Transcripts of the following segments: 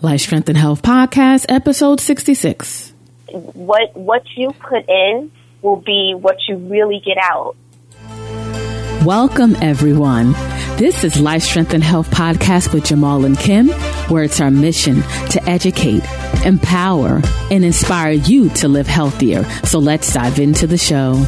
Life, Strength, and Health Podcast, episode 66. What you put in will be what you really get out. Welcome, everyone. This is Life, Strength, and Health Podcast with Jamal and Kim, where it's our mission to educate, empower, and inspire you to live healthier. So let's dive into the show.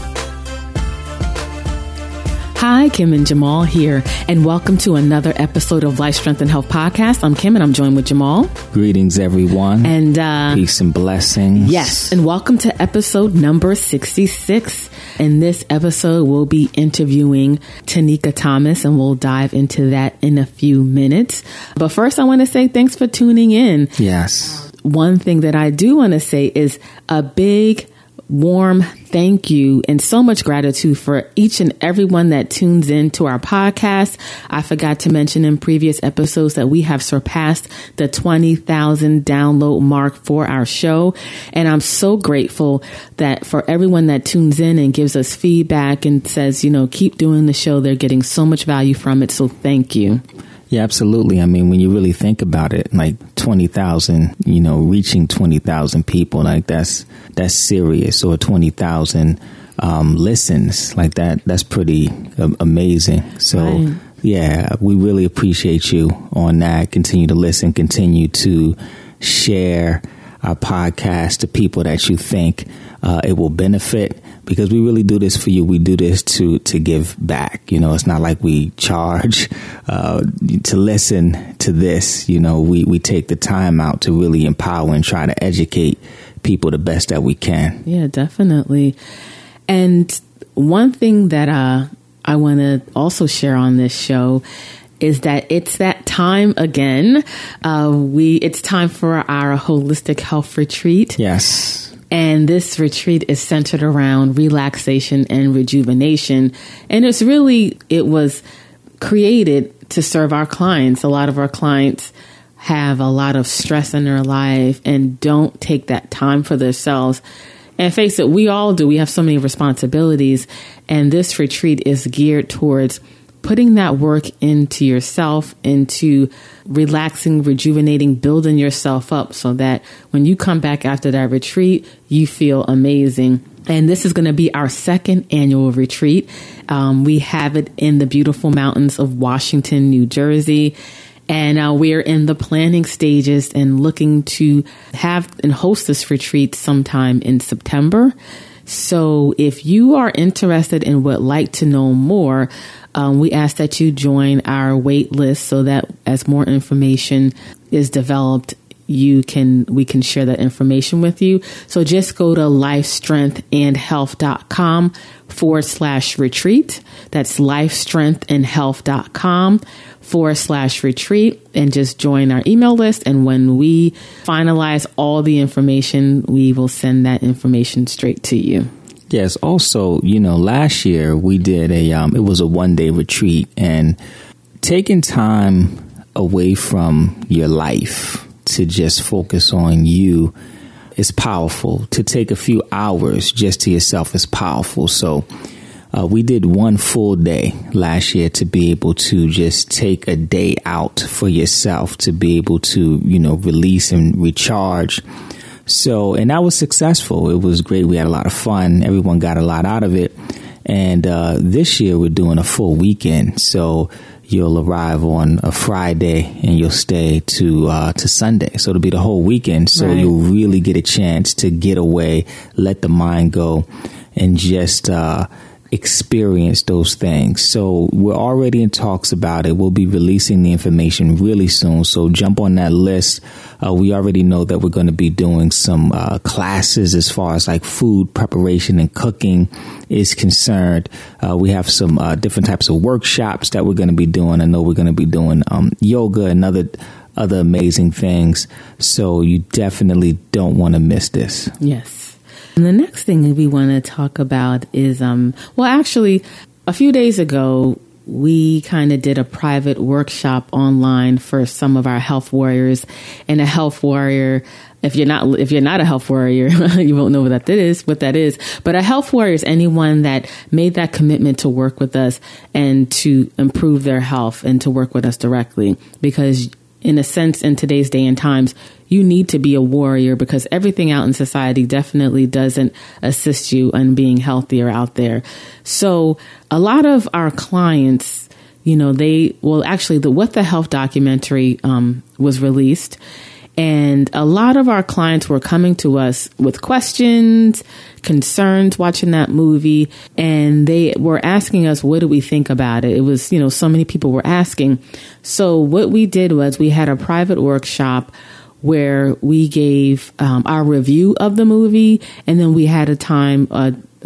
Hi, Kim and Jamal here, and welcome to another episode of Life, Strength, and Health Podcast. I'm Kim, and I'm joined with Jamal. Greetings, everyone. And peace and blessings. Yes, and welcome to episode number 66. In this episode, we'll be interviewing Tanika Thomas, and we'll dive into that in a few minutes. But first, I want to say thanks for tuning in. Yes. One thing that I do want to say is a big warm thank you and so much gratitude for each and everyone that tunes in to our podcast. I forgot to mention in previous episodes that we have surpassed the 20,000 download mark for our show. And I'm so grateful that for everyone that tunes in and gives us feedback and says, you know, keep doing the show. They're getting so much value from it. So thank you. Yeah, absolutely. I mean, when you really think about it, like 20,000, you know, reaching 20,000 people, like that's serious. Or 20,000 listens, like that's pretty amazing. So, right. Yeah, we really appreciate you on that. Continue to listen, continue to share our podcast to people that you think it will benefit, because we really do this for you. We do this to give back. You know, it's not like we charge to listen to this. You know, we take the time out to really empower and try to educate people the best that we can. Yeah, definitely. And one thing that I want to also share on this show is that it's that time again. It's time for our holistic health retreat. Yes. And this retreat is centered around relaxation and rejuvenation. And it was created to serve our clients. A lot of our clients have a lot of stress in their life and don't take that time for themselves. And face it, we all do. We have so many responsibilities. And this retreat is geared towards putting that work into yourself, into relaxing, rejuvenating, building yourself up so that when you come back after that retreat, you feel amazing. And this is going to be our second annual retreat. We have it in the beautiful mountains of Washington, New Jersey. And we're in the planning stages and looking to have and host this retreat sometime in September. So if you are interested and would like to know more, we ask that you join our wait list so that as more information is developed, we can share that information with you. So just go to lifestrengthandhealth.com/retreat. That's lifestrengthandhealth.com/retreat, and just join our email list. And when we finalize all the information, we will send that information straight to you. Yes. Also, you know, last year we did it was a 1-day retreat, and taking time away from your life to just focus on you is powerful. To take a few hours just to yourself is powerful. So we did one full day last year to be able to just take a day out for yourself, to be able to, you know, release and recharge. So, and that was successful. It was great. We had a lot of fun. Everyone got a lot out of it. And this year we're doing a full weekend. So you'll arrive on a Friday and you'll stay to Sunday. So it'll be the whole weekend. So Right. You'll really get a chance to get away, let the mind go, and just experience those things. So we're already in talks about it. We'll be releasing the information really soon. So jump on that list. We already know that we're going to be doing some classes as far as like food preparation and cooking is concerned. We have some different types of workshops that we're going to be doing. I know we're going to be doing yoga and other amazing things. So you definitely don't want to miss this. Yes. And the next thing we want to talk about is, a few days ago, we kind of did a private workshop online for some of our health warriors. And a health warrior, if you're not a health warrior, you won't know what that is. But a health warrior is anyone that made that commitment to work with us and to improve their health and to work with us directly, because in a sense, in today's day and times, you need to be a warrior because everything out in society definitely doesn't assist you in being healthier out there. So a lot of our clients, you know, the What the Health documentary was released, and a lot of our clients were coming to us with questions, concerns watching that movie, and they were asking us, what do we think about it? It was, you know, so many people were asking. So what we did was we had a private workshop where we gave our review of the movie, and then we had a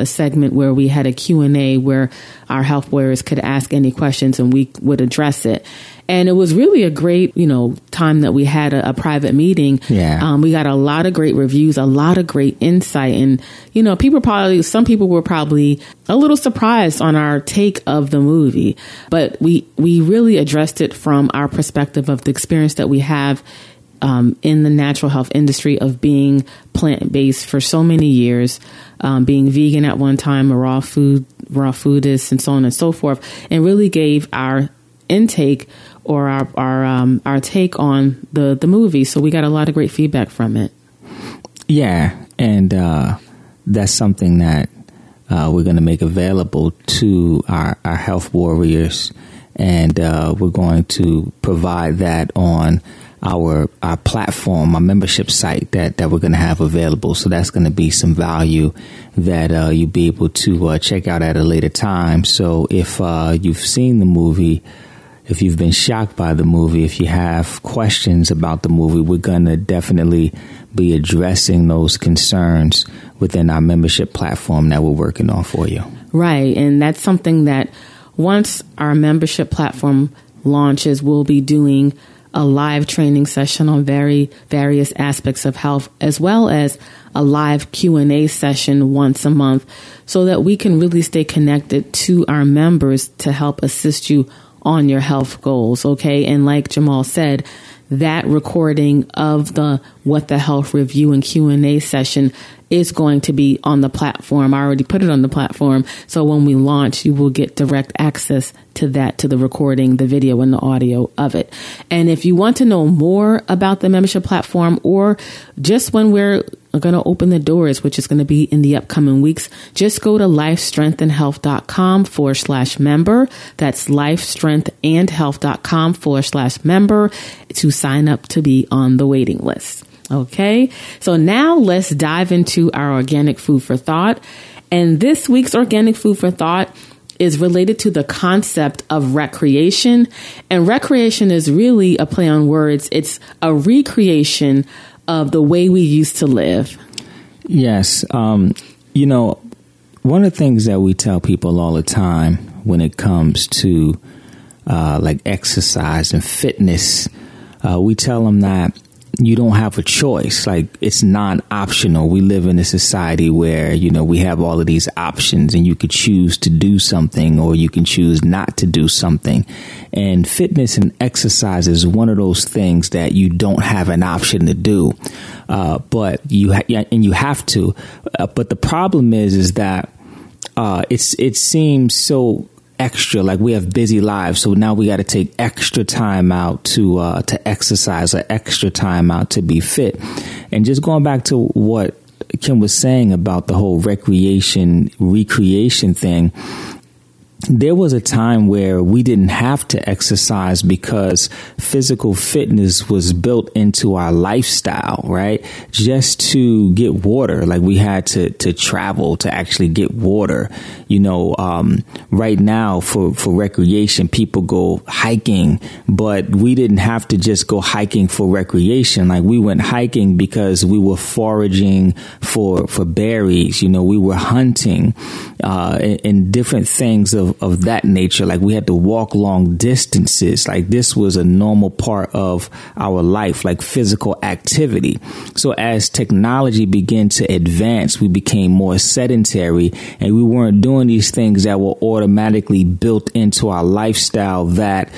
segment where we had a Q&A where our health warriors could ask any questions and we would address it. And it was really a great, you know, time that we had a private meeting. Yeah. We got a lot of great reviews, a lot of great insight. And, you know, some people were probably a little surprised on our take of the movie. But we really addressed it from our perspective of the experience that we have in the natural health industry of being plant-based for so many years, being vegan at one time, a raw foodist, and so on and so forth, and really gave our intake or our take on the movie. So we got a lot of great feedback from it. Yeah. And that's something that we're going to make available to our health warriors. And we're going to provide that on our platform, our membership site that we're going to have available. So that's going to be some value that you'll be able to check out at a later time. So if you've seen the movie, if you've been shocked by the movie, if you have questions about the movie, we're going to definitely be addressing those concerns within our membership platform that we're working on for you. Right. And that's something that once our membership platform launches, we'll be doing a live training session on various aspects of health, as well as a live Q&A session once a month, so that we can really stay connected to our members to help assist you on your health goals, okay? And like Jamal said, that recording of the What the Health review and Q&A session is going to be on the platform. I already put it on the platform. So when we launch, you will get direct access to that, to the recording, the video, and the audio of it. And if you want to know more about the membership platform, or just when we're going to open the doors, which is going to be in the upcoming weeks, just go to lifestrengthandhealth.com/member. That's lifestrengthandhealth.com/member to sign up to be on the waiting list. Okay, so now let's dive into our organic food for thought. And this week's organic food for thought is related to the concept of recreation. And recreation is really a play on words. It's a recreation of the way we used to live. Yes. You know, one of the things that we tell people all the time when it comes to like exercise and fitness, we tell them that you don't have a choice. Like, it's non-optional. We live in a society where, you know, we have all of these options, and you could choose to do something or you can choose not to do something. And fitness and exercise is one of those things that you don't have an option to do. But you have to. But the problem is that it seems so extra, like we have busy lives, so now we got to take extra time out to exercise, or extra time out to be fit. And just going back to what Kim was saying about the whole recreation thing, there was a time where we didn't have to exercise because physical fitness was built into our lifestyle, right? Just to get water, like we had to travel to actually get water. You know, right now for recreation, people go hiking, but we didn't have to just go hiking for recreation. Like, we went hiking because we were foraging for berries. You know, we were hunting and different things of that nature. Like, we had to walk long distances. Like, this was a normal part of our life, like physical activity. So as technology began to advance, we became more sedentary, and we weren't doing these things that were automatically built into our lifestyle that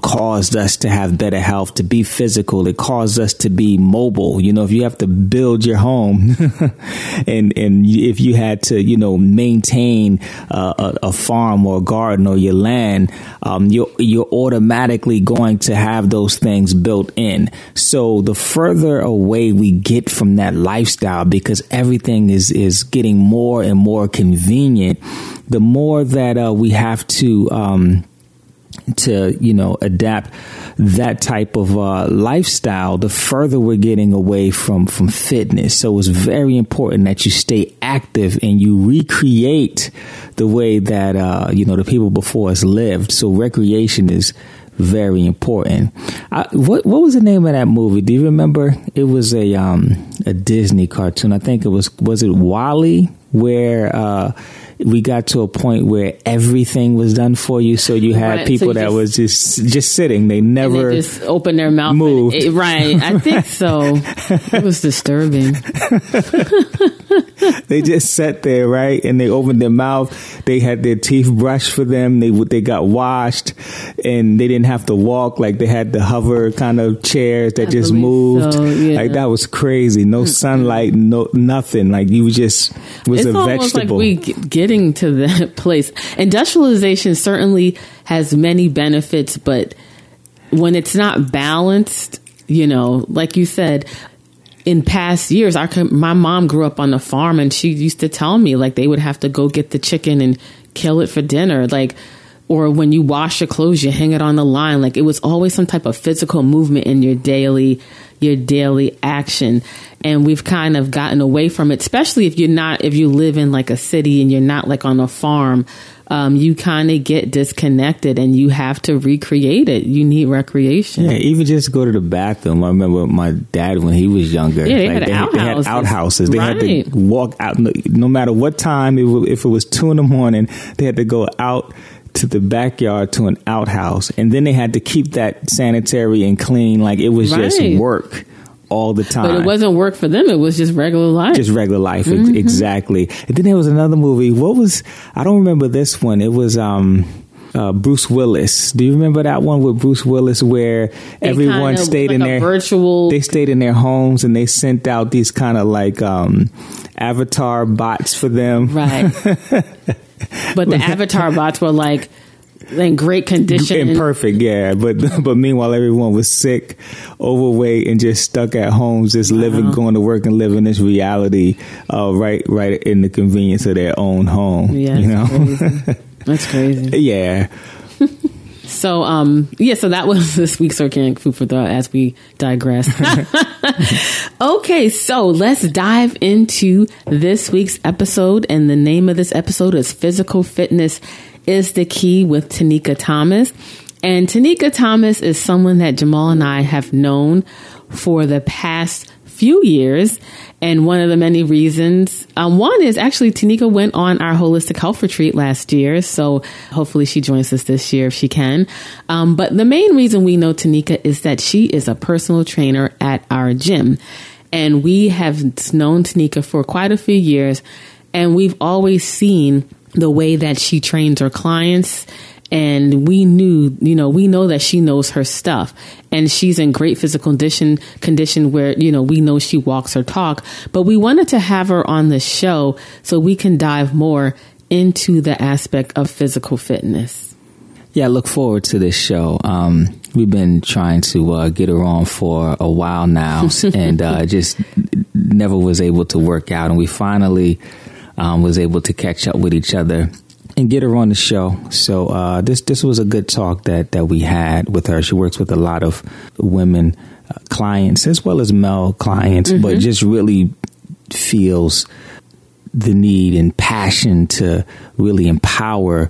caused us to have better health, to be physical. It caused us to be mobile. You know, if you have to build your home and if you had to, you know, maintain a farm farm or a garden or your land, you're automatically going to have those things built in. So the further away we get from that lifestyle, because everything is getting more and more convenient, the more that we have to adapt that type of lifestyle, the further we're getting away from fitness. So it's very important that you stay active and you recreate the way that the people before us lived. So recreation is very important. What was the name of that movie? Do you remember? It was a Disney cartoon. I think it was it WALL-E, where we got to a point where everything was done for you. So you had people that was just sitting. They never just opened their mouth. Moved. Right. I think so. It was disturbing. They just sat there, right? And they opened their mouth. They had their teeth brushed for them. They got washed, and they didn't have to walk. Like, they had the hover kind of chairs that just moved. So, yeah. Like, that was crazy. No sunlight, no nothing. Like, you just was a vegetable. Like, we getting to that place. Industrialization certainly has many benefits, but when it's not balanced, like you said. In past years, my mom grew up on the farm, and she used to tell me, like, they would have to go get the chicken and kill it for dinner. Like, or when you wash your clothes, you hang it on the line. Like, it was always some type of physical movement in your daily action. And we've kind of gotten away from it, especially if you live in like a city and you're not like on a farm, you kind of get disconnected and you have to recreate it. You need recreation. Yeah, even just go to the bathroom. I remember my dad when he was younger. Yeah, they had outhouses. They right. had to walk out no matter what time. If it was 2 a.m, they had to go out to the backyard to an outhouse, and then they had to keep that sanitary and clean. Like, it was right. just work all the time. But it wasn't work for them. It was just regular life. Just regular life. Mm-hmm. Exactly. And then there was another movie. I don't remember this one. It was Bruce Willis. Do you remember that one with Bruce Willis where everyone stayed in their virtual? They stayed in their homes and they sent out these kind of like avatar bots for them. Right. But the avatar bots were like in great condition and perfect, yeah. But meanwhile, everyone was sick, overweight, and just stuck at homes, just living, going to work, and living this reality, right in the convenience of their own home. Yeah, that's crazy. Yeah. So that was this week's organic food for thought. As we digress. Okay, so let's dive into this week's episode, and the name of this episode is Physical Fitness is the Key with Tanika Thomas. And Tanika Thomas is someone that Jamal and I have known for the past few years. And one of the many reasons, one is actually Tanika went on our holistic health retreat last year. So hopefully she joins us this year if she can. But the main reason we know Tanika is that she is a personal trainer at our gym. And we have known Tanika for quite a few years. And we've always seen the way that she trains her clients. And we know that she knows her stuff, and she's in great physical condition where, we know she walks her talk, but we wanted to have her on the show so we can dive more into the aspect of physical fitness. Yeah, I look forward to this show. We've been trying to get her on for a while now, and just never was able to work out. And we finally was able to catch up with each other and get her on the show. So this was a good talk that we had with her. She works with a lot of women clients as well as male clients, mm-hmm. but just really feels the need and passion to really empower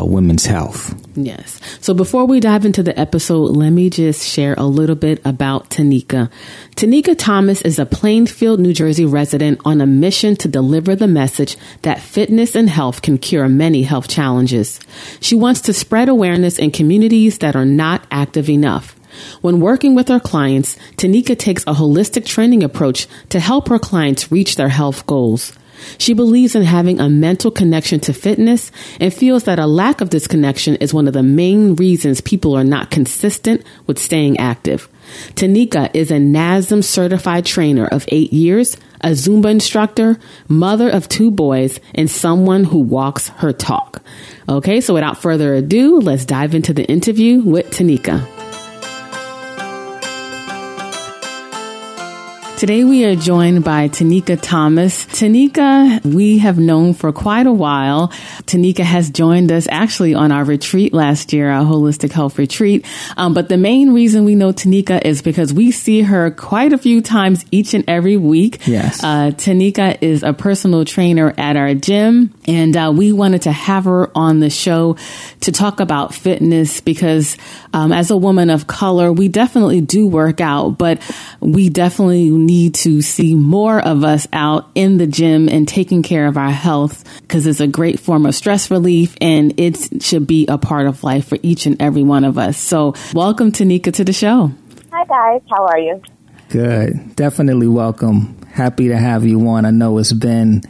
women's health. Yes. So before we dive into the episode, let me just share a little bit about Tanika. Tanika Thomas is a Plainfield, New Jersey resident on a mission to deliver the message that fitness and health can cure many health challenges. She wants to spread awareness in communities that are not active enough. When working with her clients, Tanika takes a holistic training approach to help her clients reach their health goals. She believes in having a mental connection to fitness and feels that a lack of this connection is one of the main reasons people are not consistent with staying active. Tanika is a NASM certified trainer of 8 years, a Zumba instructor, mother of 2 boys, and someone who walks her talk. Okay, so without further ado, let's dive into the interview with Tanika. Today we are joined by Tanika Thomas. Tanika, we have known for quite a while. Tanika has joined us actually on our retreat last year, our holistic health retreat. But the main reason we know Tanika is because we see her quite a few times each and every week. Yes. Tanika is a personal trainer at our gym, and we wanted to have her on the show to talk about fitness because as a woman of color, we definitely do work out, but we definitely need to see more of us out in the gym and taking care of our health because it's a great form of stress relief and it should be a part of life for each and every one of us. So welcome, Tanika, to the show. Hi, guys. How are you? Good. Definitely welcome. Happy to have you on. I know it's been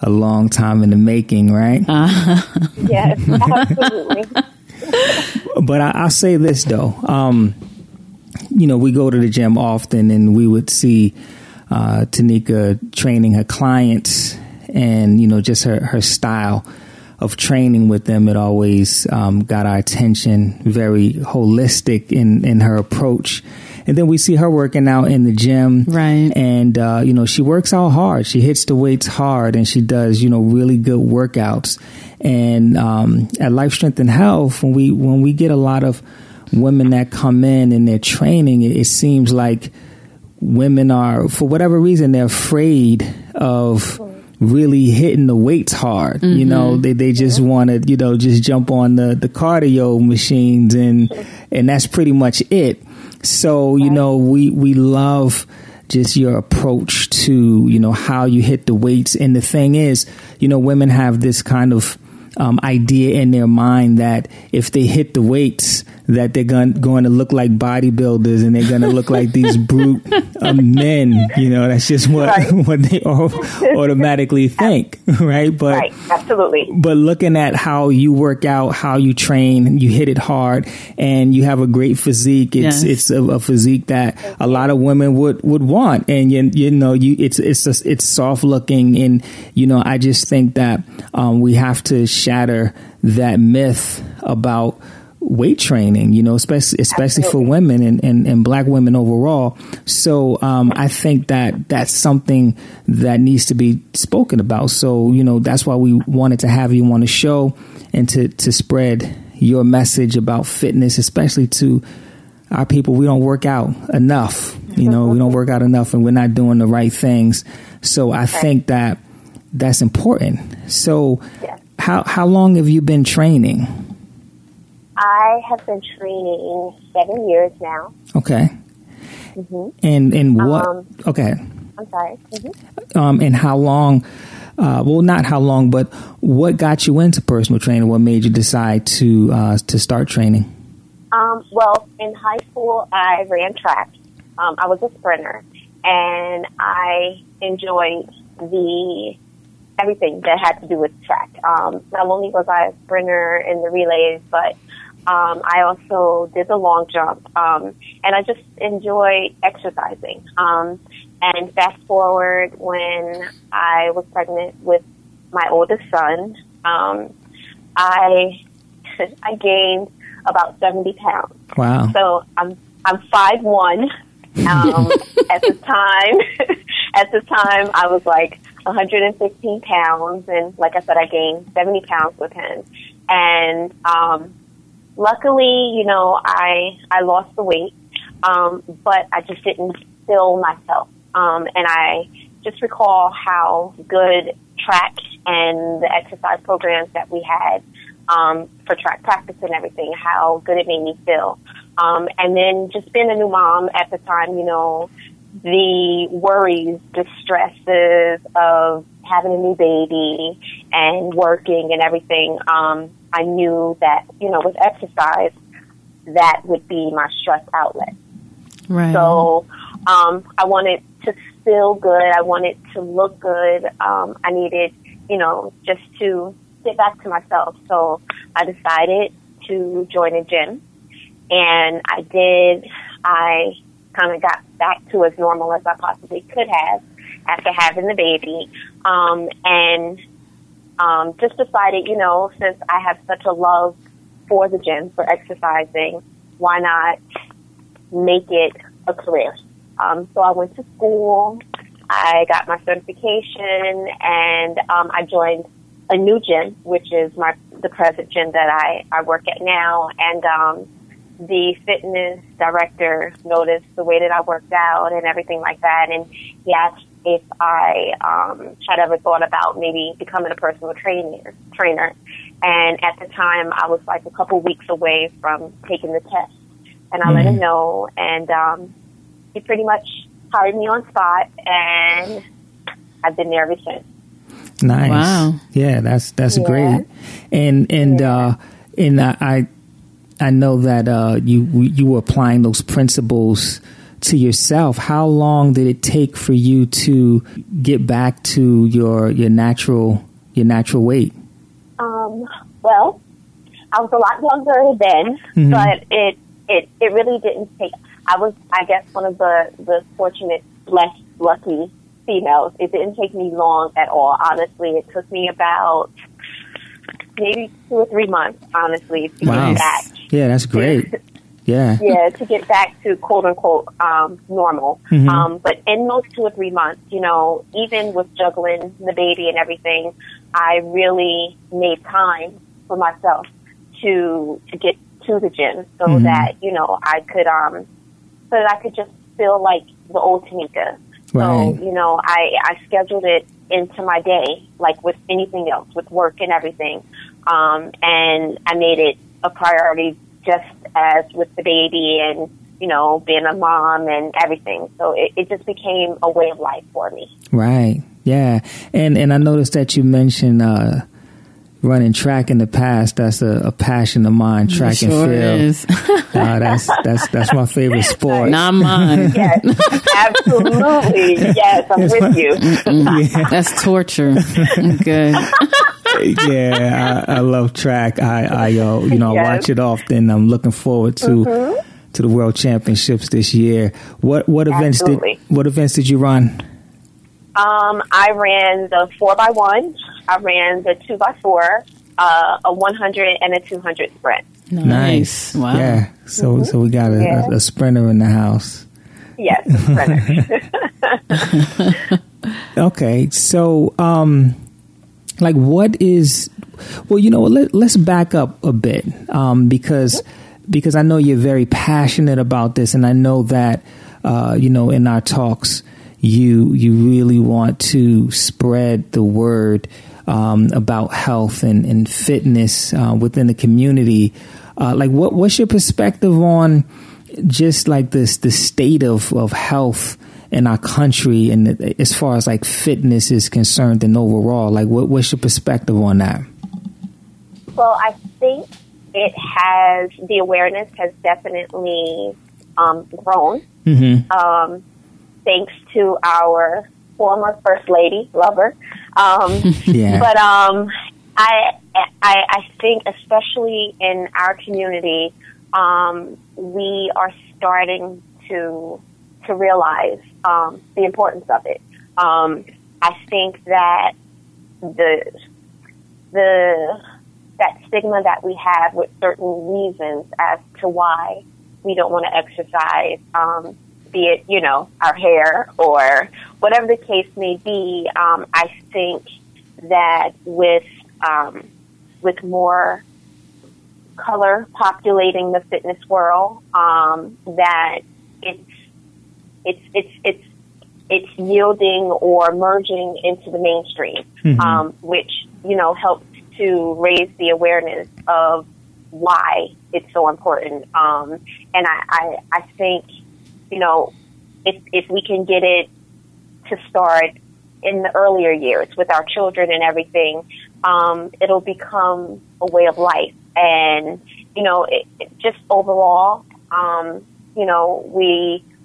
a long time in the making, right? Uh-huh. Yes, absolutely. But I'll say this, though. You know, we go to the gym often and we would see Tanika training her clients and, you know, just her style of training with them. It always got our attention, very holistic in her approach. And then we see her working out in the gym. Right. And, you know, she works out hard. She hits the weights hard and she does, you know, really good workouts. And at Life, Strength and Health, when we get a lot of women that come in their training, it seems like women are, for whatever reason, they're afraid of really hitting the weights hard. Mm-hmm. You know, they just want to, you know, just jump on the cardio machines and that's pretty much it. So, you know, we love just your approach to, you know, how you hit the weights. And the thing is, you know, women have this kind of idea in their mind that if they hit the weights, that they're going to look like bodybuilders and they're going to look like these brute men. You know, that's just what they all automatically think, right? But right, absolutely. But looking at how you work out, how you train, you hit it hard, and you have a great physique. It's it's a physique that a lot of women would want, and you know it's soft looking, and you know I just think that we have to shatter that myth about weight training, you know, especially for women and black women overall. So I think that that's something that needs to be spoken about. So, you know, that's why we wanted to have you on the show and to spread your message about fitness, especially to our people. We don't work out enough, you know, we don't work out enough and we're not doing the right things. So I think that that's important. So how long have you been training? I have been training 7 years now. Okay. Mm-hmm. And what? Okay. I'm sorry. Mm-hmm. And how long? Well, not how long, but what got you into personal training? What made you decide to start training? Well, in high school, I ran track. I was a sprinter, and I enjoyed everything that had to do with track. Not only was I a sprinter in the relays, but I also did the long jump, and I just enjoy exercising. And fast forward, when I was pregnant with my oldest son, I gained about 70 pounds. Wow! So I'm 5'1". At the time, I was like 115 pounds, and like I said, I gained 70 pounds with him, and luckily, you know, I lost the weight, but I just didn't feel myself. And I just recall how good track and the exercise programs that we had for track practice and everything, how good it made me feel. And then just being a new mom at the time, you know, the worries, the stresses of having a new baby and working and everything, I knew that, you know, with exercise, that would be my stress outlet. Right. So I wanted to feel good. I wanted to look good. I needed, just to get back to myself. So I decided to join a gym, and I did. I kind of got back to as normal as I possibly could have after having the baby, and just decided, since I have such a love for the gym, for exercising, why not make it a career? So I went to school, I got my certification, and I joined a new gym, which is the present gym that I work at now. And the fitness director noticed the way that I worked out and everything like that, and he asked if I had ever thought about maybe becoming a personal trainer. And at the time, I was like a couple weeks away from taking the test, and I let him know, and he pretty much hired me on spot, and I've been there ever since. Nice. Wow. Yeah, that's great. And I know that you were applying those principles to yourself. How long did it take for you to get back to your natural weight? Well, I was a lot younger then, but it really didn't take. I was, I guess, one of the fortunate, blessed, lucky females. It didn't take me long at all. Honestly, it took me about maybe 2 or 3 months. Honestly, to get back. Yeah, that's great. Yeah. Yeah, to get back to quote unquote normal. Mm-hmm. But in those 2 or 3 months, even with juggling the baby and everything, I really made time for myself to get to the gym, so that I could just feel like the old Tanika. Right. So I scheduled it into my day, like with anything else, with work and everything, and I made it a priority, just as with the baby and being a mom and everything. So it just became a way of life for me. Right. Yeah. And I noticed that you mentioned running track in the past. That's a passion of mine. Track and field is. That's my favorite sport. Not mine. Yes, absolutely. Yes, I'm with you. Yeah. That's torture. Good. Yeah, I love track. I watch it often. I'm looking forward to the World Championships this year. What events did you run? I ran the 4x1. I ran the 2x4, a 100 and a 200 sprint. Nice. Wow. Yeah. So we got a sprinter in the house. Yes, a sprinter. Okay. So, let's back up a bit, because I know you're very passionate about this, and I know that, in our talks, you really want to spread the word about health and fitness within the community. What's your perspective on just like the state of health in our country, and as far as like fitness is concerned, and overall, what's your perspective on that? Well, I think the awareness has definitely grown. Mm-hmm. Thanks to our former first lady, lover. But I think especially in our community, we are starting to realize the importance of it. I think that that stigma that we have with certain reasons as to why we don't want to exercise, be it, our hair or whatever the case may be, I think that with more color populating the fitness world, that it's yielding or merging into the mainstream, which, helps to raise the awareness of why it's so important. And I think, if we can get it to start in the earlier years with our children and everything, it'll become a way of life. And, it just overall, we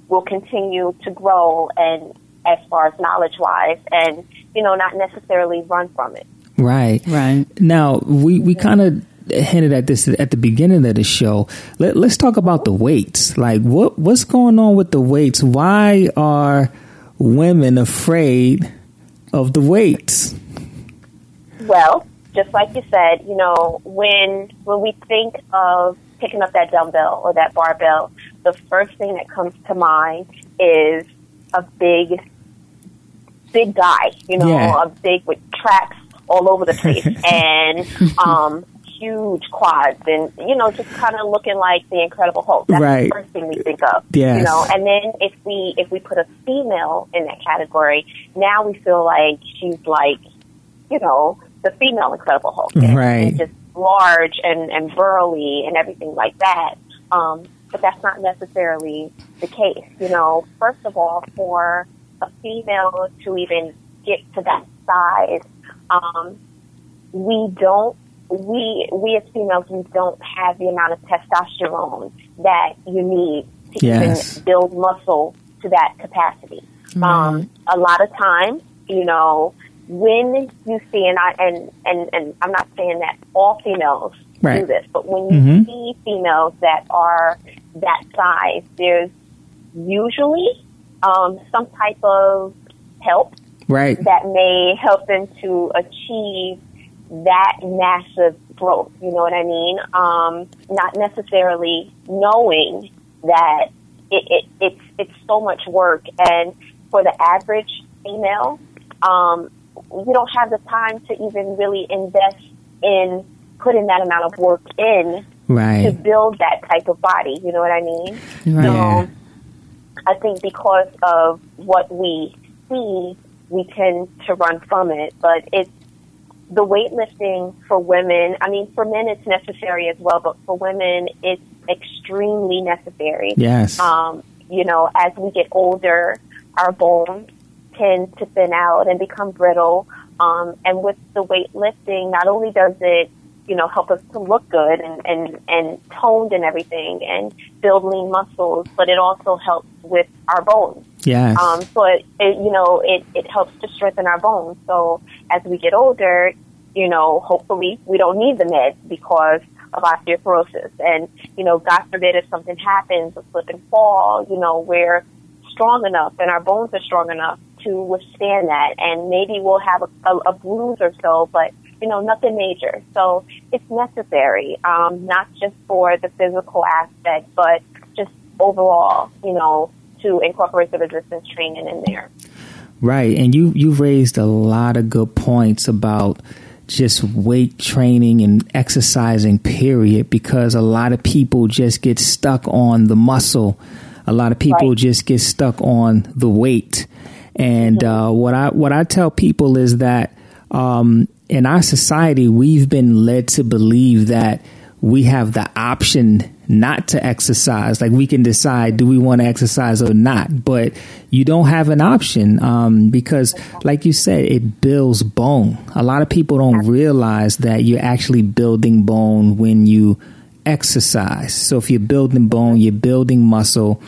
will continue to grow and as far as knowledge-wise and, you know, not necessarily run from it. Right. Right. Now, we kind of hinted at this at the beginning of the show. Let's talk about the weights. Like, what's going on with the weights? Why are women afraid of the weights? Well, just like you said, you know, when we think of picking up that dumbbell or that barbell, the first thing that comes to mind is a big guy, you know, yeah. A big with tracks all over the place and huge quads and, you know, just kind of looking like the Incredible Hulk. That's right. The first thing we think of, yes. You know, and then if we put a female in that category, now we feel like she's like, you know, the female Incredible Hulk. Right. And just large and burly and everything like that. But that's not necessarily the case. You know, first of all, for a female to even get to that size, we as females, we don't have the amount of testosterone that you need to yes. even build muscle to that capacity. Mm-hmm. A lot of times, you know, when you see, and I'm not saying that all females right. do this, but when you mm-hmm. see females that are that size, there's usually some type of help right. that may help them to achieve that massive growth. You know what I mean? Not necessarily knowing that it's so much work. And for the average female, you don't have the time to even really invest in putting that amount of work in right. to build that type of body. You know what I mean? Right. So I think because of what we see, we tend to run from it. But it's the weightlifting for women. I mean, for men it's necessary as well, but for women it's extremely necessary. Yes. You know, as we get older, our bones tend to thin out and become brittle. And with the weightlifting, not only does it, you know, help us to look good and toned and everything and build lean muscles, but it also helps with our bones. Yes. So, it helps to strengthen our bones. So as we get older, you know, hopefully we don't need the meds because of osteoporosis. And, you know, God forbid if something happens, a slip and fall, you know, we're strong enough and our bones are strong enough to withstand that. And maybe we'll have a bruise or so, but, you know, nothing major. So it's necessary, not just for the physical aspect, but just overall, you know, to incorporate the resistance training in there. Right. And you've raised a lot of good points about just weight training and exercising, period, because a lot of people just get stuck on the muscle. A lot of people right. just get stuck on the weight. And mm-hmm. What I tell people is that in our society, we've been led to believe that we have the option not to exercise. Like, we can decide, do we want to exercise or not? But you don't have an option because, like you said, it builds bone. A lot of people don't realize that you're actually building bone when you exercise. So if you're building bone, you're building muscle.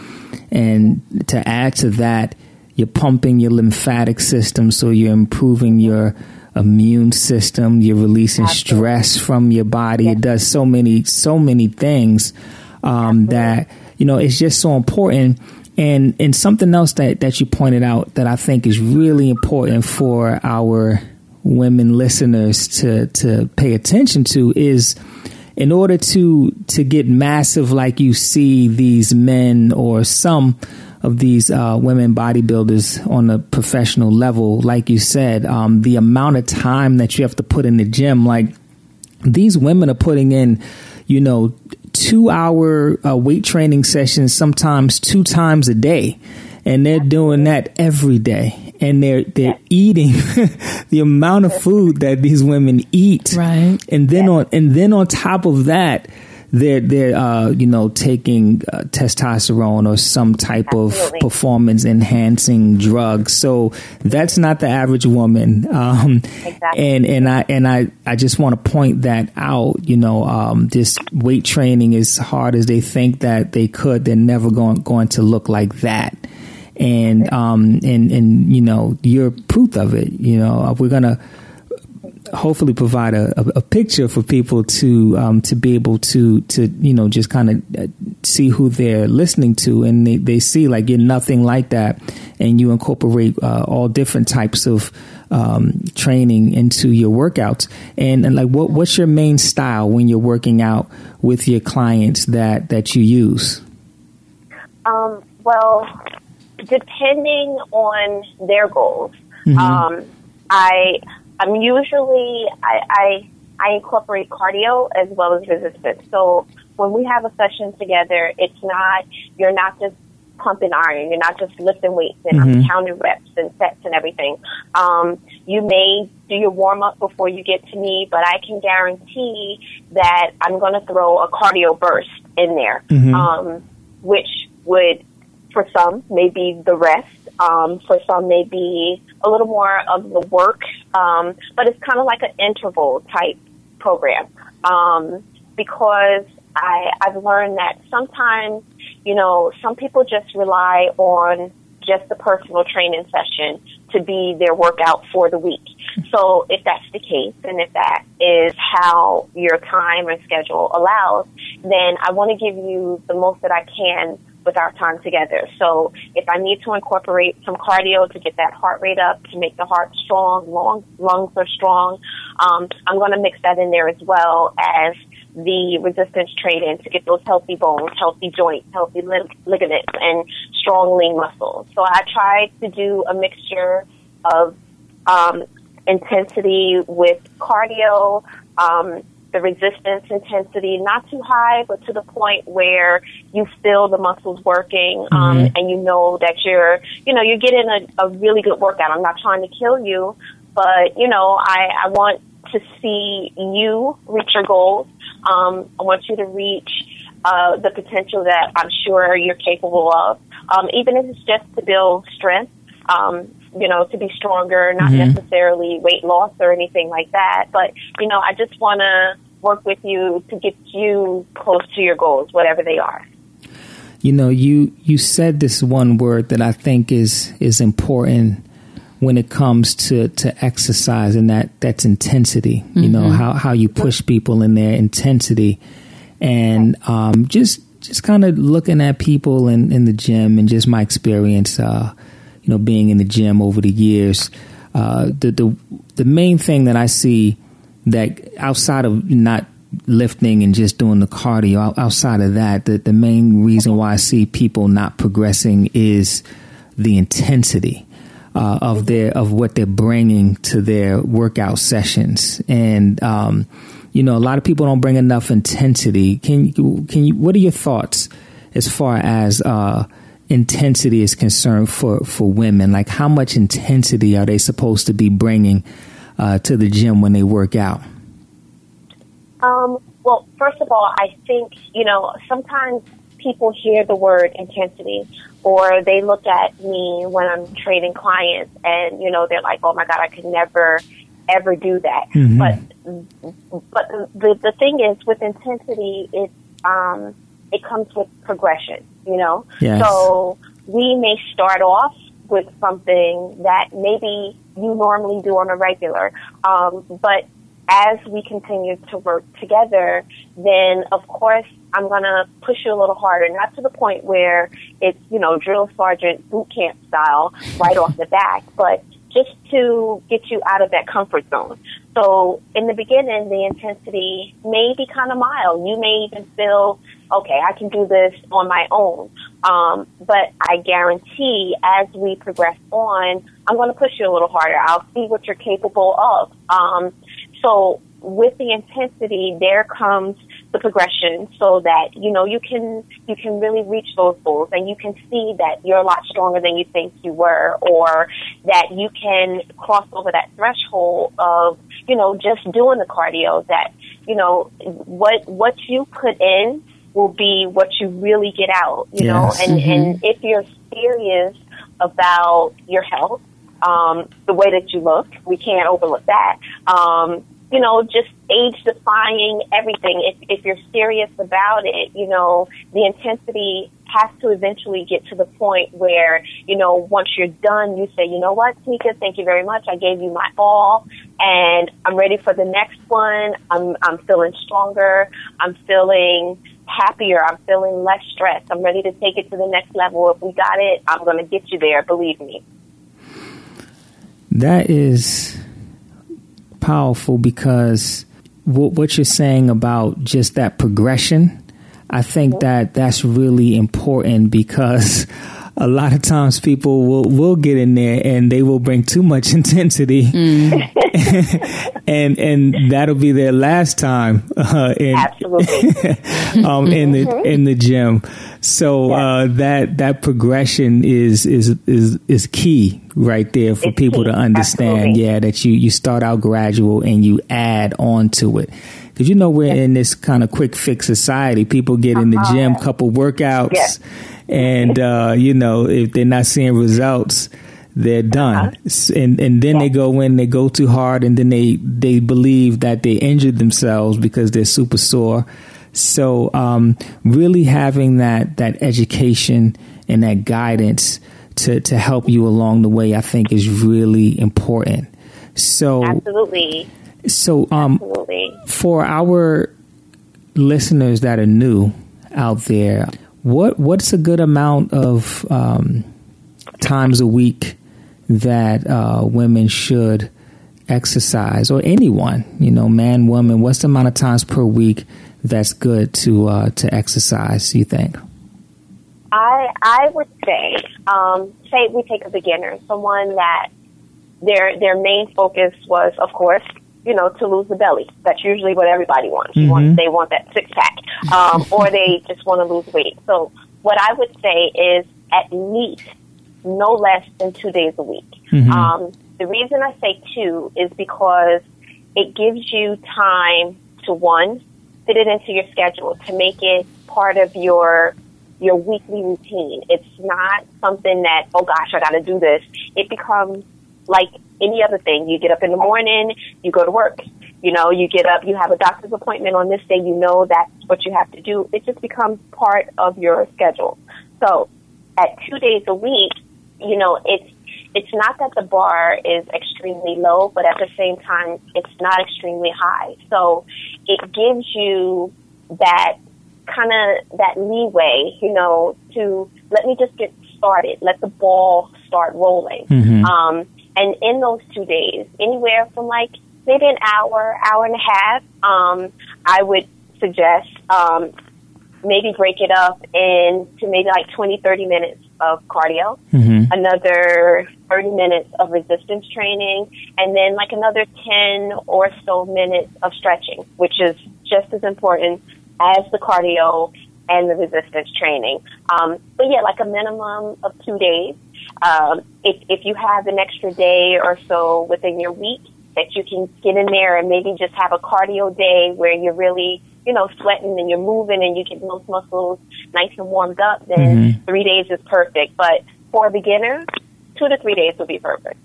And to add to that, you're pumping your lymphatic system, so you're improving your immune system, you're releasing stress from your body. Yes. It does so many things that, you know, it's just so important. And something else that you pointed out that I think is really important for our women listeners to pay attention to is, in order to get massive like you see these men or some of these women bodybuilders on a professional level, like you said, the amount of time that you have to put in the gym, like these women are putting in, you know, 2-hour weight training sessions, sometimes 2 times a day. And they're doing that every day. And they're eating the amount of food that these women eat. Right. And then on top of that, they're taking testosterone or some type of performance enhancing drug. So that's not the average woman. Exactly. And I just want to point that out. This weight training, as hard as they think that they could, they're never going to look like that. And you're proof of it. We're gonna hopefully provide a picture for people to be able to just kind of see who they're listening to, and they see like you're nothing like that, and you incorporate all different types of training into your workouts. And like what's your main style when you're working out with your clients that you use? Well, depending on their goals, mm-hmm. I usually incorporate cardio as well as resistance. So when we have a session together, you're not just pumping iron, you're not just lifting weights and mm-hmm. I'm counting reps and sets and everything. You may do your warm up before you get to me, but I can guarantee that I'm going to throw a cardio burst in there, mm-hmm. Which would, for some, maybe the rest. For some, maybe a little more of the work. But it's kind of like an interval type program. Because I've learned that sometimes, some people just rely on just the personal training session to be their workout for the week. So if that's the case, and if that is how your time or schedule allows, then I want to give you the most that I can with our time together. So if I need to incorporate some cardio to get that heart rate up, to make the heart strong, lungs are strong, I'm going to mix that in there as well as the resistance training to get those healthy bones, healthy joints, healthy ligaments, and strong lean muscles. So I try to do a mixture of intensity with cardio, the resistance intensity, not too high, but to the point where you feel the muscles working, mm-hmm. and you know that you're getting a really good workout. I'm not trying to kill you, but, I want to see you reach your goals. I want you to reach the potential that I'm sure you're capable of, even if it's just to build strength, to be stronger, not mm-hmm. necessarily weight loss or anything like that. But, I just want to work with you to get you close to your goals, whatever they are. You said this one word that I think is important when it comes to exercise, and that's intensity, mm-hmm. How you push people in their intensity, and just kind of looking at people in the gym, and just my experience, being in the gym over the years, the main thing that I see, that outside of not lifting and just doing the cardio, outside of that, the main reason why I see people not progressing is the intensity of what they're bringing to their workout sessions. And a lot of people don't bring enough intensity. Can you? What are your thoughts as far as intensity is concerned for women? Like, how much intensity are they supposed to be bringing to the gym when they work out? Well, first of all, I think, sometimes people hear the word intensity, or they look at me when I'm training clients and, they're like, oh my God, I could never, ever do that. Mm-hmm. But the thing is, with intensity, it comes with progression, Yes. So we may start off with something that maybe you normally do on a regular, but as we continue to work together, then of course I'm going to push you a little harder, not to the point where it's, drill sergeant boot camp style right off the bat, but just to get you out of that comfort zone. So in the beginning, the intensity may be kind of mild. You may even feel, okay, I can do this on my own. But I guarantee as we progress on, I'm going to push you a little harder. I'll see what you're capable of. So with the intensity, there comes the progression so that, you know, you can really reach those goals and you can see that you're a lot stronger than you think you were, or that you can cross over that threshold of, you know, just doing the cardio, that, you know, what you put in will be what you really get out, you yes. know, and, mm-hmm. and if you're serious about your health, the way that you look, we can't overlook that. You know, just age-defying everything. If you're serious about it, you know, the intensity has to eventually get to the point where, you know, once you're done, you say, you know what, Tanika, thank you very much. I gave you my all, and I'm ready for the next one. I'm feeling stronger. I'm feeling happier. I'm feeling less stressed. I'm ready to take it to the next level. If we got it, I'm going to get you there. Believe me. That is powerful, because what you're saying about just that progression, I think that that's really important, because a lot of times people will get in there and they will bring too much intensity and that'll be their last time in the gym. So that progression is key right there for people to understand. Absolutely. Yeah, that you start out gradual and you add on to it. Because, you know, we're in this kind of quick fix society. People get in the gym, couple workouts, and, you know, if they're not seeing results, they're done. And then they go in, they go too hard, and then they believe that they injured themselves because they're super sore. So really having that education and that guidance to help you along the way, I think, is really important. So absolutely. So for our listeners that are new out there, what's a good amount of times a week that women should exercise, or anyone, you know, man, woman? What's the amount of times per week that's good to exercise, you think? I would say we take a beginner, someone that their main focus was, of course, you know, to lose the belly. That's usually what everybody wants. Mm-hmm. They want that six-pack, or they just want to lose weight. So what I would say is at least no less than 2 days a week. Mm-hmm. The reason I say 2 is because it gives you time to, one, fit it into your schedule, to make it part of your weekly routine. It's not something that, oh, gosh, I got to do this. It becomes like any other thing. You get up in the morning, you go to work, you know, you get up, you have a doctor's appointment on this day, you know that's what you have to do. It just becomes part of your schedule. So at 2 days a week, you know, it's not that the bar is extremely low, but at the same time, it's not extremely high. So it gives you that kind of that leeway, you know, to let me just get started, let the ball start rolling. Mm-hmm. And in those 2 days, anywhere from like maybe an hour, hour and a half, I would suggest maybe break it up into maybe like 20, 30 minutes of cardio, mm-hmm. another 30 minutes of resistance training, and then like another 10 or so minutes of stretching, which is just as important as the cardio and the resistance training. But yeah, like a minimum of 2 days. If you have an extra day or so within your week that you can get in there and maybe just have a cardio day where you're really, you know, sweating and you're moving and you get those muscles nice and warmed up, then mm-hmm. 3 days is perfect. But for a beginner, 2 to 3 days would be perfect.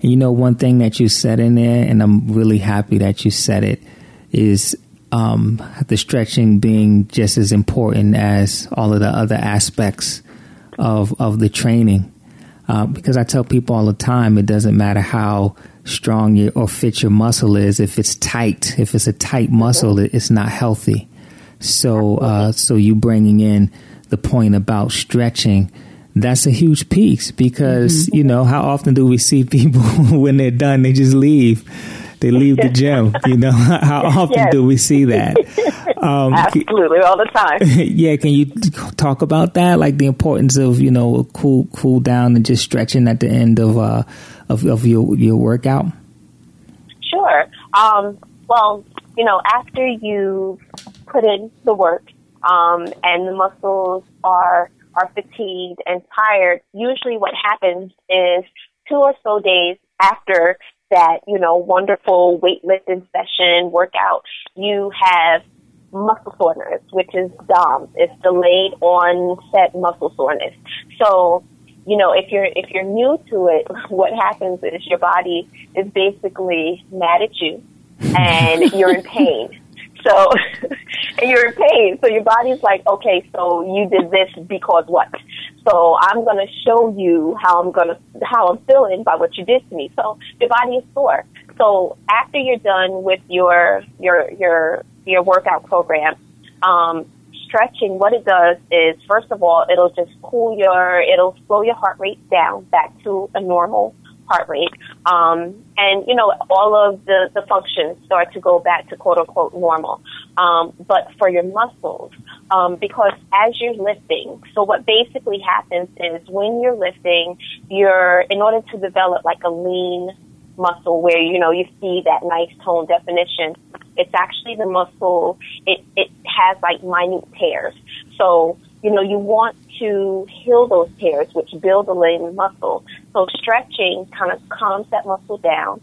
And you know, one thing that you said in there, and I'm really happy that you said it, is the stretching being just as important as all of the other aspects of the training. Because I tell people all the time, it doesn't matter how strong or fit your muscle is. If it's tight, if it's a tight muscle, it's not healthy. So you bringing in the point about stretching, that's a huge piece, because, mm-hmm. you know, how often do we see people when they're done, they just leave? They leave the gym, you know. How often do we see that? Absolutely, all the time. Yeah, can you talk about that? Like the importance of, you know, cool down and just stretching at the end of your workout? Sure. Well, you know, after you put in the work, and the muscles are fatigued and tired, usually what happens is 2 or so days after that, you know, wonderful weightlifting session, workout, you have muscle soreness, which is DOMS. It's delayed onset muscle soreness. So, you know, if you're new to it, what happens is your body is basically mad at you and you're in pain. So, and you're in pain. So your body's like, okay, so you did this because what? So I'm going to show you how I'm feeling by what you did to me. So your body is sore. So after you're done with your workout program, stretching, what it does is, first of all, it'll slow your heart rate down back to a normal heart rate. And, you know, all of the functions start to go back to quote unquote normal. But for your muscles, because as you're lifting, so what basically happens is when you're lifting, in order to develop like a lean muscle where, you know, you see that nice tone definition, it's actually the muscle, it has like minute tears. So, you know, you want to heal those tears, which build the lean muscle. So stretching kind of calms that muscle down.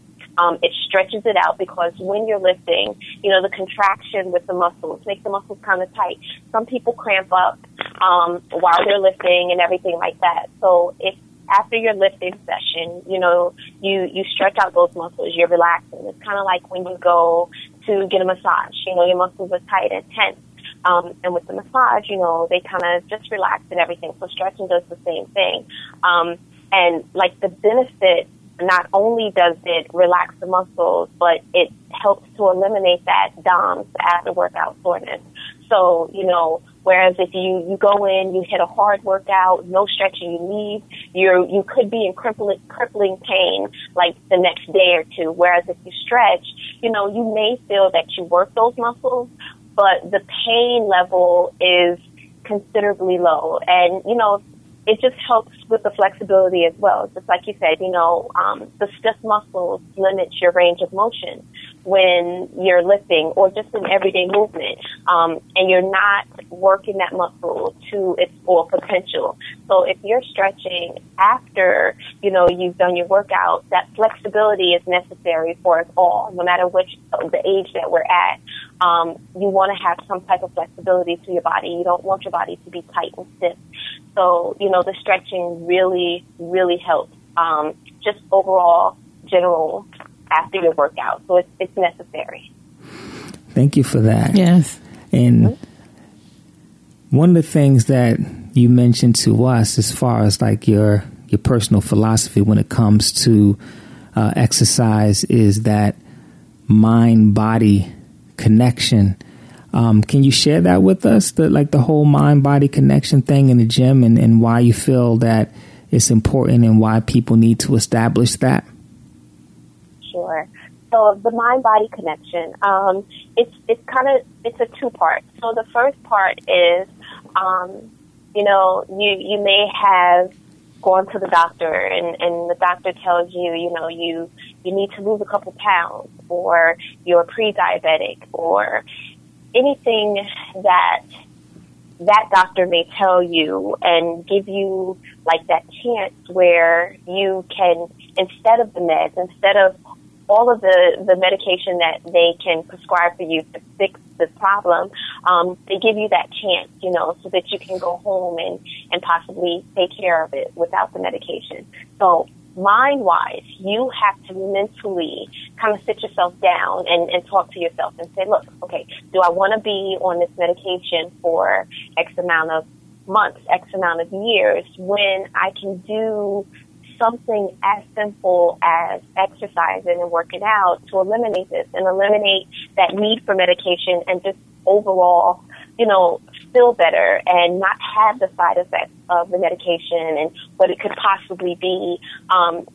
It stretches it out because when you're lifting, you know, the contraction with the muscles makes the muscles kind of tight. Some people cramp up while they're lifting and everything like that. So if after your lifting session, you know, you stretch out those muscles, you're relaxing. It's kind of like when you go to get a massage, you know, your muscles are tight and tense. And with the massage, you know, they kind of just relax and everything. So stretching does the same thing. And like the benefit, not only does it relax the muscles, but it helps to eliminate that DOMS after workout soreness. So, you know, whereas if you go in, you hit a hard workout, no stretching, you leave, you could be in crippling pain like the next day or two. Whereas if you stretch, you know, you may feel that you work those muscles, but the pain level is considerably low. And, you know, it just helps with the flexibility as well. Just like you said, you know, the stiff muscles limit your range of motion when you're lifting or just in everyday movement. And you're not working that muscle to its full potential. So if you're stretching after, you know, you've done your workout, that flexibility is necessary for us all, no matter which the age that we're at. You want to have some type of flexibility to your body. You don't want your body to be tight and stiff. So, you know, the stretching really, really helps, just overall general after your workout. So it's necessary. Thank you for that. Yes. And one of the things that you mentioned to us as far as like your personal philosophy when it comes to exercise is that mind-body connection. Can you share that with us, the whole mind-body connection thing in the gym and why you feel that it's important and why people need to establish that? Sure. So the mind-body connection, it's a two-part. So the first part is, you know, you may have gone to the doctor and the doctor tells you, you know, you need to lose a couple pounds or you're pre-diabetic or anything that doctor may tell you and give you like that chance where you can, instead of the meds, instead of all of the medication that they can prescribe for you to fix the problem, they give you that chance, you know, so that you can go home and possibly take care of it without the medication. So mind-wise, you have to mentally kind of sit yourself down and talk to yourself and say, look, okay, do I want to be on this medication for X amount of months, X amount of years when I can do something as simple as exercising and working out to eliminate this and eliminate that need for medication and just overall, you know, feel better and not have the side effects of the medication and what it could possibly be.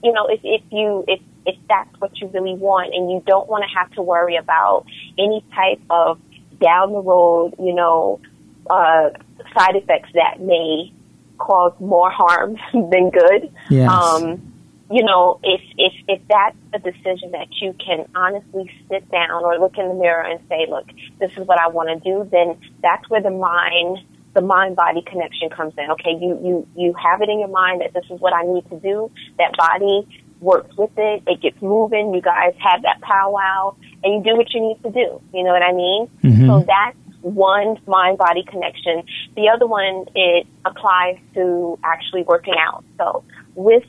You know, if that's what you really want and you don't want to have to worry about any type of down the road, you know, side effects that may cause more harm than good. Yes. you know, if that's a decision that you can honestly sit down or look in the mirror and say, look, this is what I want to do, then that's where the mind-body connection comes in. Okay, you have it in your mind that this is what I need to do. That body works with it. It gets moving. You guys have that powwow, and you do what you need to do. You know what I mean? Mm-hmm. So that's one mind-body connection. The other one, it applies to actually working out. So with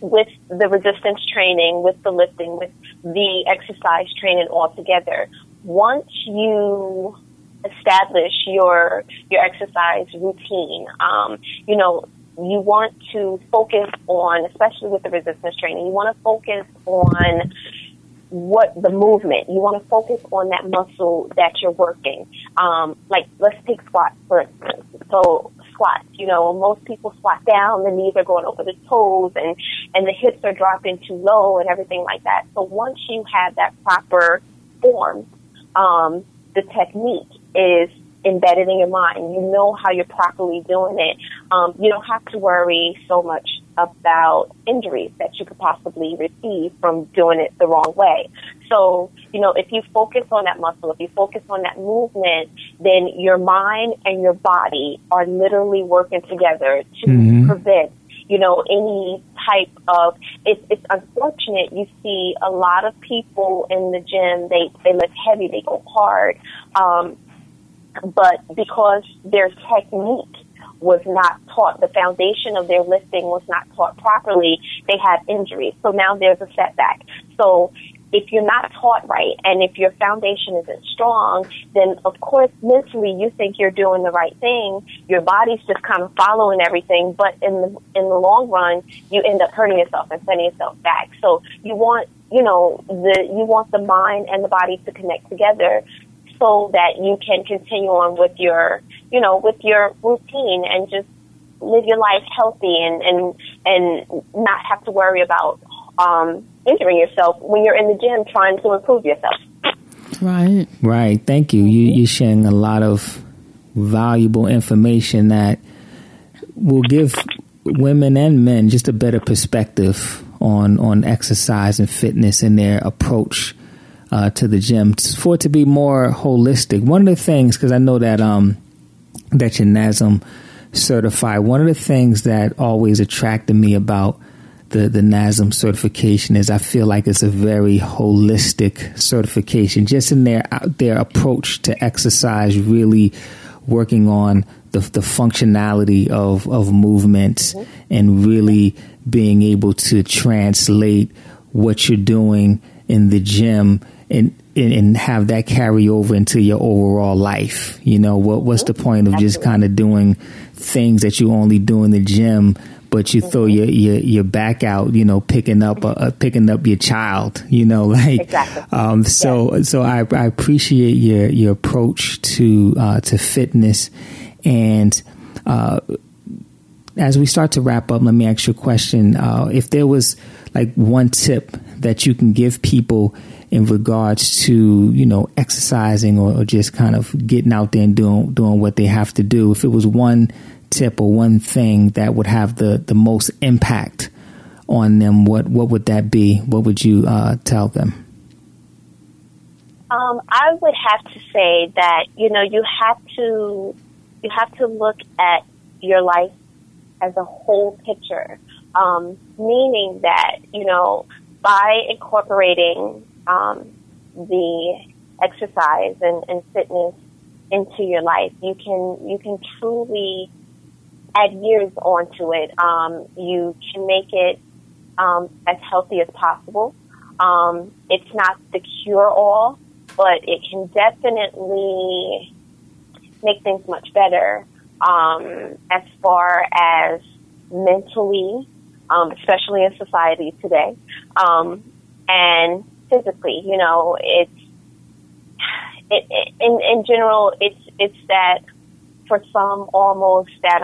the resistance training, with the lifting, with the exercise training altogether, once you establish your exercise routine, you know, you want to focus on, especially with the resistance training, you want to focus on what the movement, you want to focus on that muscle that you're working. Like, let's take squats, for instance. So squats, you know, most people squat down, the knees are going over the toes and the hips are dropping too low and everything like that. So once you have that proper form, the technique is embedded in your mind. You know how you're properly doing it. You don't have to worry so much about injuries that you could possibly receive from doing it the wrong way. So, you know, if you focus on that muscle, if you focus on that movement, then your mind and your body are literally working together to prevent, you know, any type of, it's unfortunate. You see a lot of people in the gym, they lift heavy, they go hard, but because their technique was not taught, the foundation of their lifting was not taught properly, they had injuries. So now there's a setback. So if you're not taught right and if your foundation isn't strong, then of course mentally you think you're doing the right thing. Your body's just kind of following everything, but in the long run, you end up hurting yourself and sending yourself back. So you want, you know, you want the mind and the body to connect together so that you can continue on with your, you know, with your routine and just live your life healthy and not have to worry about injuring yourself when you're in the gym trying to improve yourself. Right. Thank you. You're sharing a lot of valuable information that will give women and men just a better perspective on exercise and fitness and their approach to the gym for it to be more holistic. One of the things, because I know that you're NASM certified, one of the things that always attracted me about the NASM certification is I feel like it's a very holistic certification, just in their approach to exercise, really working on the functionality of movements and really being able to translate what you're doing in the gym and have that carry over into your overall life. You know, what's the point of just kind of doing things that you only do in the gym, but you throw your back out, you know, picking up your child, you know, like, exactly. So I appreciate your approach to fitness. And, as we start to wrap up, let me ask you a question. If there was like one tip that you can give people in regards to, you know, exercising or just kind of getting out there and doing what they have to do, if it was one tip or one thing that would have the most impact on them, what would that be? What would you tell them? I would have to say that, you know, you have to look at your life as a whole picture, meaning that, you know, by incorporating the exercise and fitness into your life, you can truly add years onto it. You can make it as healthy as possible. It's not the cure-all, but it can definitely make things much better as far as mentally, especially in society today, and physically. You know, it's in general, it's that, for some, almost that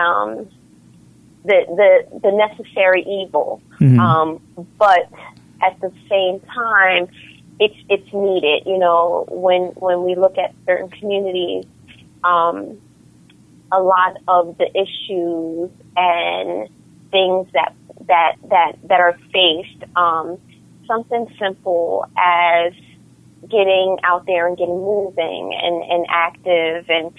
the necessary evil, but at the same time, it's needed. You know, when we look at certain communities, a lot of the issues and things that that are faced. Something simple as getting out there and getting moving and active and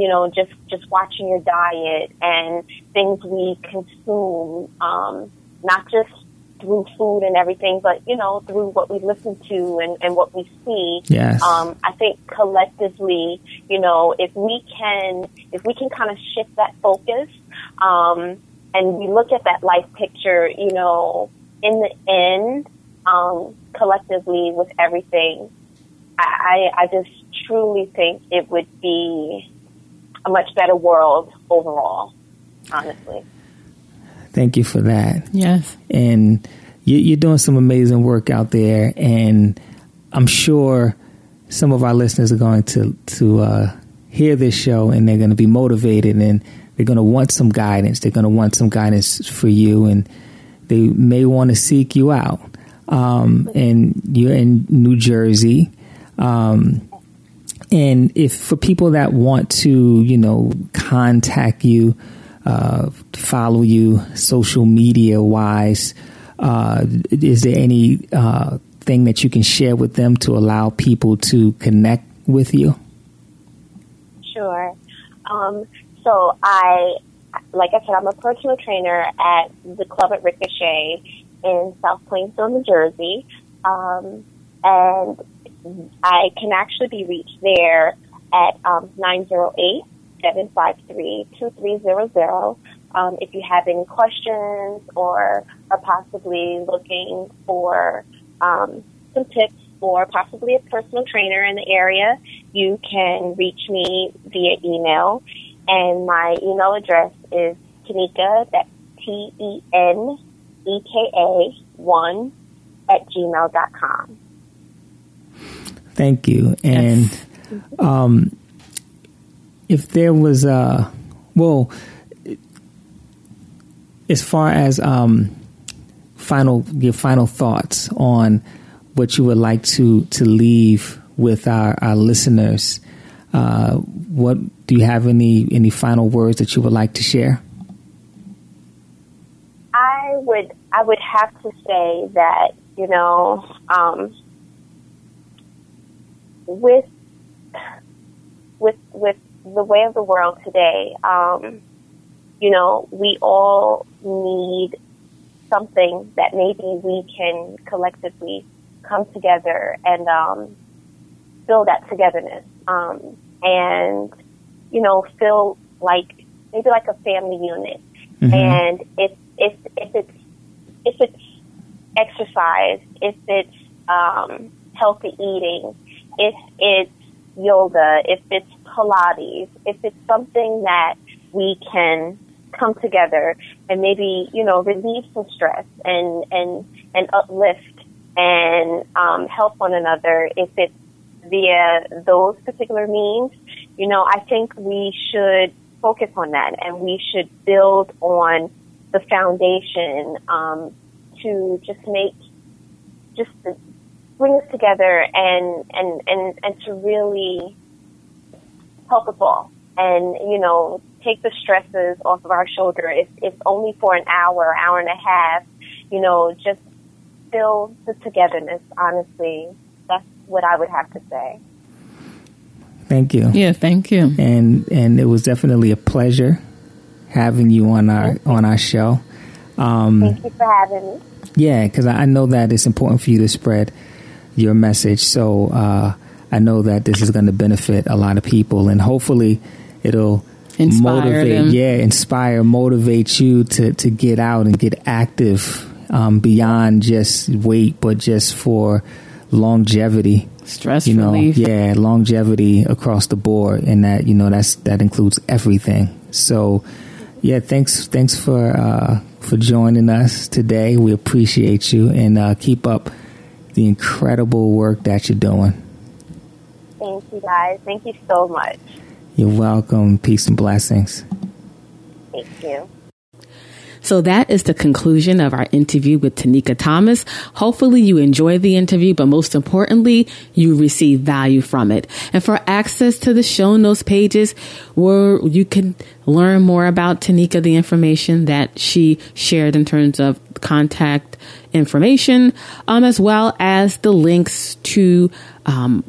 you know, just watching your diet and things we consume, not just through food and everything, but, you know, through what we listen to and what we see. Yes. I think collectively, you know, if we can kind of shift that focus, and we look at that life picture, you know, in the end, collectively with everything, I just truly think it would be a much better world overall, honestly. Thank you for that. Yes. And you're doing some amazing work out there, and I'm sure some of our listeners are going to hear this show, and they're going to be motivated, and they're going to want some guidance. They're going to want some guidance for you, and they may want to seek you out. And you're in New Jersey. And if for people that want to, you know, contact you, follow you social media wise, is there any thing that you can share with them to allow people to connect with you? Sure. So I, like I said, I'm a personal trainer at the club at Ricochet in South Plainfield, New Jersey. And I can actually be reached there at 908-753-2300. If you have any questions or are possibly looking for some tips or possibly a personal trainer in the area, you can reach me via email. And my email address is Tanika, that's TENEKA1@gmail.com. Thank you. And if there was as far as your final thoughts on what you would like to leave with our listeners, what do you have any final words that you would like to share? I would have to say that, you know, with the way of the world today, you know, we all need something that maybe we can collectively come together and build that togetherness, and, you know, feel like maybe like a family unit. Mm-hmm. And if it's exercise, if it's healthy eating, if it's yoga, if it's Pilates, if it's something that we can come together and maybe, you know, relieve some stress and uplift and help one another, if it's via those particular means, you know, I think we should focus on that, and we should build on the foundation to bring us together and to really help us all, and, you know, take the stresses off of our shoulder. If only for an hour and a half, you know, just build the togetherness. Honestly, that's what I would have to say. Thank you. Yeah, thank you. And it was definitely a pleasure having you on our show. Thank you for having me. Yeah, because I know that it's important for you to spread your message. So I know that this is going to benefit a lot of people, and hopefully it'll motivate you to get out and get active, beyond just weight, but just for longevity. Stress relief. Yeah, longevity across the board, and that, you know, that includes everything. So yeah, thanks for joining us today. We appreciate you, and keep up the incredible work that you're doing. Thank you, guys. Thank you so much. You're welcome. Peace and blessings. Thank you. So that is the conclusion of our interview with Tanika Thomas. Hopefully you enjoyed the interview, but most importantly, you receive value from it. And for access to the show notes pages where you can learn more about Tanika, the information that she shared in terms of contact information, as well as the links to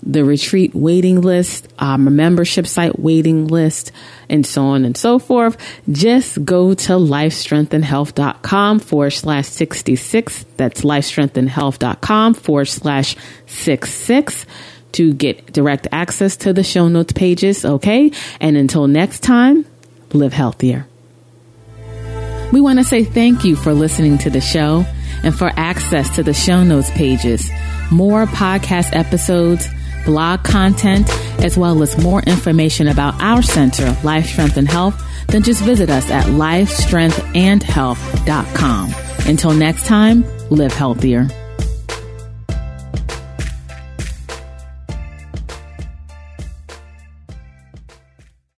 the retreat waiting list, membership site waiting list, and so on and so forth. Just go to lifestrengthandhealth.com/66. That's lifestrengthandhealth.com/66. to get direct access to the show notes pages. Okay. And until next time, live healthier. We want to say thank you for listening to the show and for access to the show notes pages, more podcast episodes, blog content, as well as more information about our center, Life, Strength, and Health, then just visit us at lifestrengthandhealth.com. Until next time, live healthier.